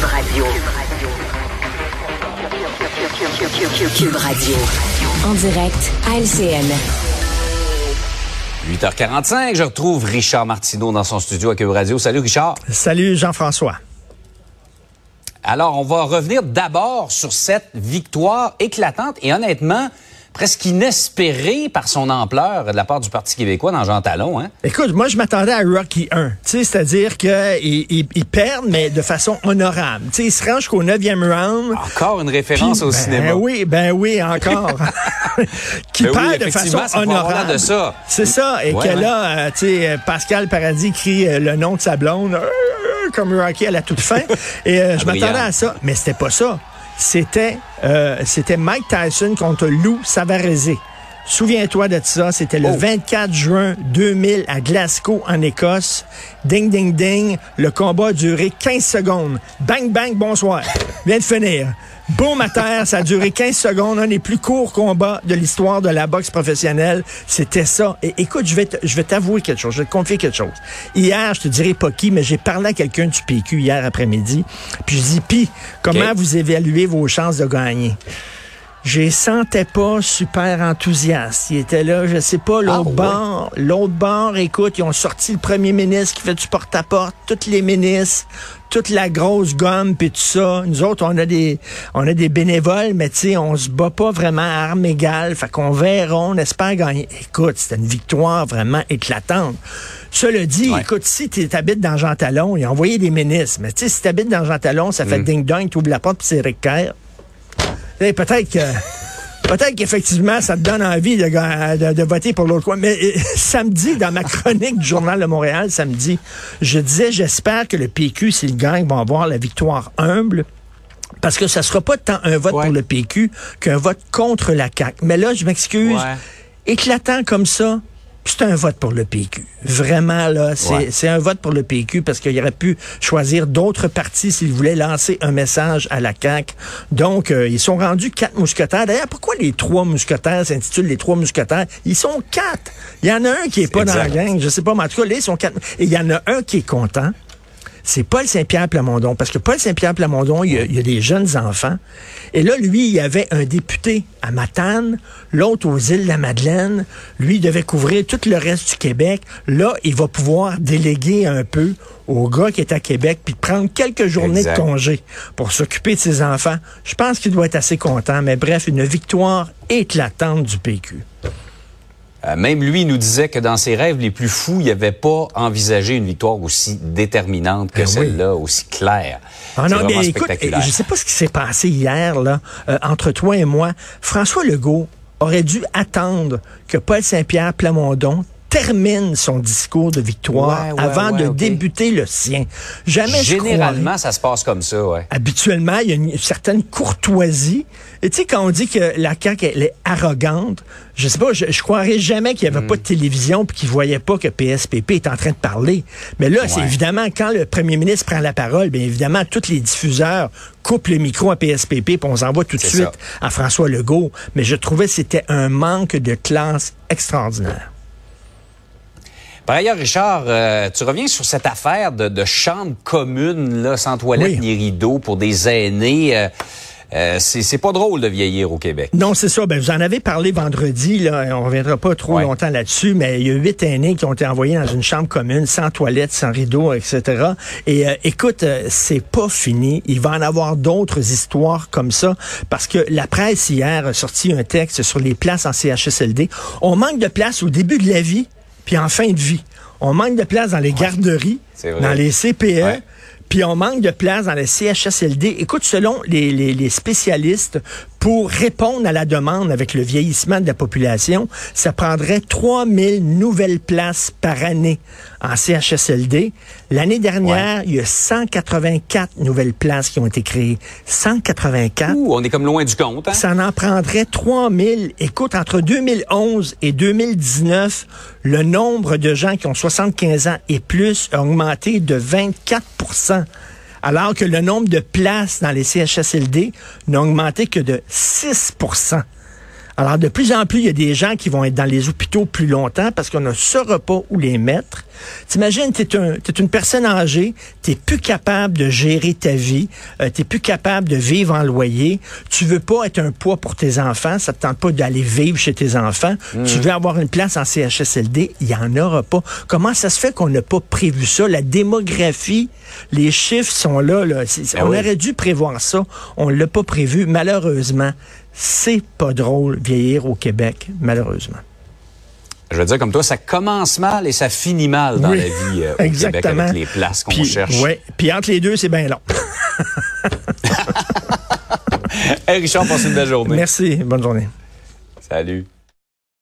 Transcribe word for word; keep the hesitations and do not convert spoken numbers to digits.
Q U B Radio. Q U B Radio. En direct à L C N. huit heures quarante-cinq, je retrouve Richard Martineau dans son studio à Q U B Radio. Salut Richard. Salut Jean-François. Alors, on va revenir d'abord sur cette victoire éclatante et honnêtement presque inespérée par son ampleur de la part du Parti québécois dans Jean Talon. Hein? Écoute, moi, je m'attendais à Rocky un. C'est-à-dire qu'ils perdent, mais de façon honorable. T'sais, ils se rangent qu'au neuvième round. Encore une référence pis, au ben cinéma. Oui, ben oui, encore. qui ben perd oui, de façon honorable. De ça. C'est ça. Et ouais, que ouais. là, euh, t'sais, Pascal Paradis crie euh, le nom de sa blonde. Euh, comme Rocky à la toute fin. Et euh, je m'attendais à ça. Mais c'était pas ça. C'était euh, c'était Mike Tyson contre Lou Savarese. Souviens-toi de ça. C'était le oh. vingt-quatre juin deux mille à Glasgow, en Écosse. Ding, ding, ding. Le combat a duré quinze secondes. Bang, bang, bonsoir. Vient de finir. Boum à terre, ça a duré quinze secondes. Un des plus courts combats de l'histoire de la boxe professionnelle. C'était ça. Et écoute, je vais te, je vais t'avouer quelque chose. Je vais te confier quelque chose. Hier, je te dirai pas qui, mais j'ai parlé à quelqu'un du P Q hier après-midi. Puis je dis, Pis, comment okay. vous évaluez vos chances de gagner? Je les sentais pas super enthousiaste. Ils étaient là, je sais pas, l'autre ah, bord. Ouais. L'autre bord, écoute, ils ont sorti le premier ministre qui fait du porte-à-porte, tous les ministres, toute la grosse gomme puis tout ça. Nous autres, on a des on a des bénévoles, mais tu sais, on se bat pas vraiment à armes égales. Fait qu'on verra, on espère gagner. Écoute, c'était une victoire vraiment éclatante. Cela dit, ouais. écoute, si tu habites dans Jean Talon, ils ont envoyé des ministres. Mais tu sais, si tu habites dans Jean Talon, ça mm. fait ding-dong, tu ouvres la porte puis c'est Rick Kerr. Hey, peut-être que peut-être qu'effectivement, ça te donne envie de, de, de voter pour l'autre coin. Mais euh, samedi, dans ma chronique du Journal de Montréal, samedi, je disais, j'espère que le P Q, s'il gagne, va avoir la victoire humble. Parce que ça sera pas tant un vote ouais. pour le P Q qu'un vote contre la C A Q. Mais là, je m'excuse, ouais. éclatant comme ça, c'est un vote pour le P Q. Vraiment, là, c'est, ouais. c'est un vote pour le P Q parce qu'il aurait pu choisir d'autres partis s'il voulait lancer un message à la C A Q. Donc, euh, ils sont rendus quatre mousquetaires. D'ailleurs, pourquoi les trois mousquetaires s'intitulent les trois mousquetaires? Ils sont quatre. Il y en a un qui est pas exact. dans la gang. Je sais pas, mais en tout cas, là, ils sont quatre. Et il y en a un qui est content. C'est Paul Saint-Pierre Plamondon. Parce que Paul Saint-Pierre Plamondon, il y a, il y a des jeunes enfants. Et là, lui, il y avait un député à Matane, l'autre aux îles de la Madeleine. Lui, il devait couvrir tout le reste du Québec. Là, il va pouvoir déléguer un peu au gars qui est à Québec, puis prendre quelques journées exact. de congé pour s'occuper de ses enfants. Je pense qu'il doit être assez content. Mais bref, une victoire éclatante du P Q. Euh, même lui, il nous disait que dans ses rêves les plus fous, il n'avait pas envisagé une victoire aussi déterminante que eh oui. celle-là, aussi claire. Ah non, mais écoute, je ne sais pas ce qui s'est passé hier, là, euh, entre toi et moi. François Legault aurait dû attendre que Paul Saint-Pierre Plamondon termine son discours de victoire ouais, ouais, avant ouais, de okay. débuter le sien. Jamais Généralement, ça se passe comme ça, ouais. Habituellement, il y a une, une certaine courtoisie. Et tu sais, quand on dit que la C A Q, elle est arrogante, je sais pas, je, je croirais jamais qu'il n'y avait mm. pas de télévision puis qu'il voyait pas que P S P P est en train de parler. Mais là, ouais. c'est évidemment, quand le premier ministre prend la parole, bien évidemment, tous les diffuseurs coupent le micro à P S P P puis on s'envoie tout de suite ça. à François Legault. Mais je trouvais que c'était un manque de classe extraordinaire. Par ailleurs, Richard, euh, tu reviens sur cette affaire de, de chambre commune, là, sans toilette oui. ni rideau pour des aînés. Euh, euh, c'est, c'est pas drôle de vieillir au Québec. Non, c'est ça. Ben, vous en avez parlé vendredi, là. On reviendra pas trop ouais. longtemps là-dessus, mais il y a huit aînés qui ont été envoyés dans une chambre commune, sans toilette, sans rideau, et cetera. Et euh, écoute, euh, c'est pas fini. Il va en avoir d'autres histoires comme ça, parce que la presse hier a sorti un texte sur les places en C H S L D. On manque de places au début de la vie. Puis en fin de vie, on manque de place dans les garderies, dans les C P E, ouais. puis on manque de place dans les C H S L D. Écoute, selon les, les, les spécialistes, pour répondre à la demande avec le vieillissement de la population, ça prendrait trois mille nouvelles places par année en C H S L D. L'année dernière, ouais. il y a cent quatre-vingt-quatre nouvelles places qui ont été créées. cent quatre-vingt-quatre. Ouh, on est comme loin du compte. Hein? Ça en prendrait trois mille. Écoute, entre deux mille onze et deux mille dix-neuf, le nombre de gens qui ont soixante-quinze ans et plus a augmenté de vingt-quatre pour cent. Alors que le nombre de places dans les C H S L D n'a augmenté que de six pour cent. Alors, de plus en plus, il y a des gens qui vont être dans les hôpitaux plus longtemps parce qu'on ne saura pas où les mettre. T'imagines, t'es un, t'es une personne âgée, t'es plus capable de gérer ta vie, euh, t'es plus capable de vivre en loyer, tu veux pas être un poids pour tes enfants, ça te tente pas d'aller vivre chez tes enfants, mmh. tu veux avoir une place en C H S L D, il y en aura pas. Comment ça se fait qu'on n'a pas prévu ça? La démographie, les chiffres sont là, là. On oui. aurait dû prévoir ça, on l'a pas prévu, malheureusement. C'est pas drôle vieillir au Québec, malheureusement. Je veux dire comme toi, ça commence mal et ça finit mal dans oui, la vie euh, au exactement. Québec avec les places qu'on puis, cherche. Oui, puis entre les deux, c'est bien long. Hey Richard, passe une belle journée. Merci, bonne journée. Salut.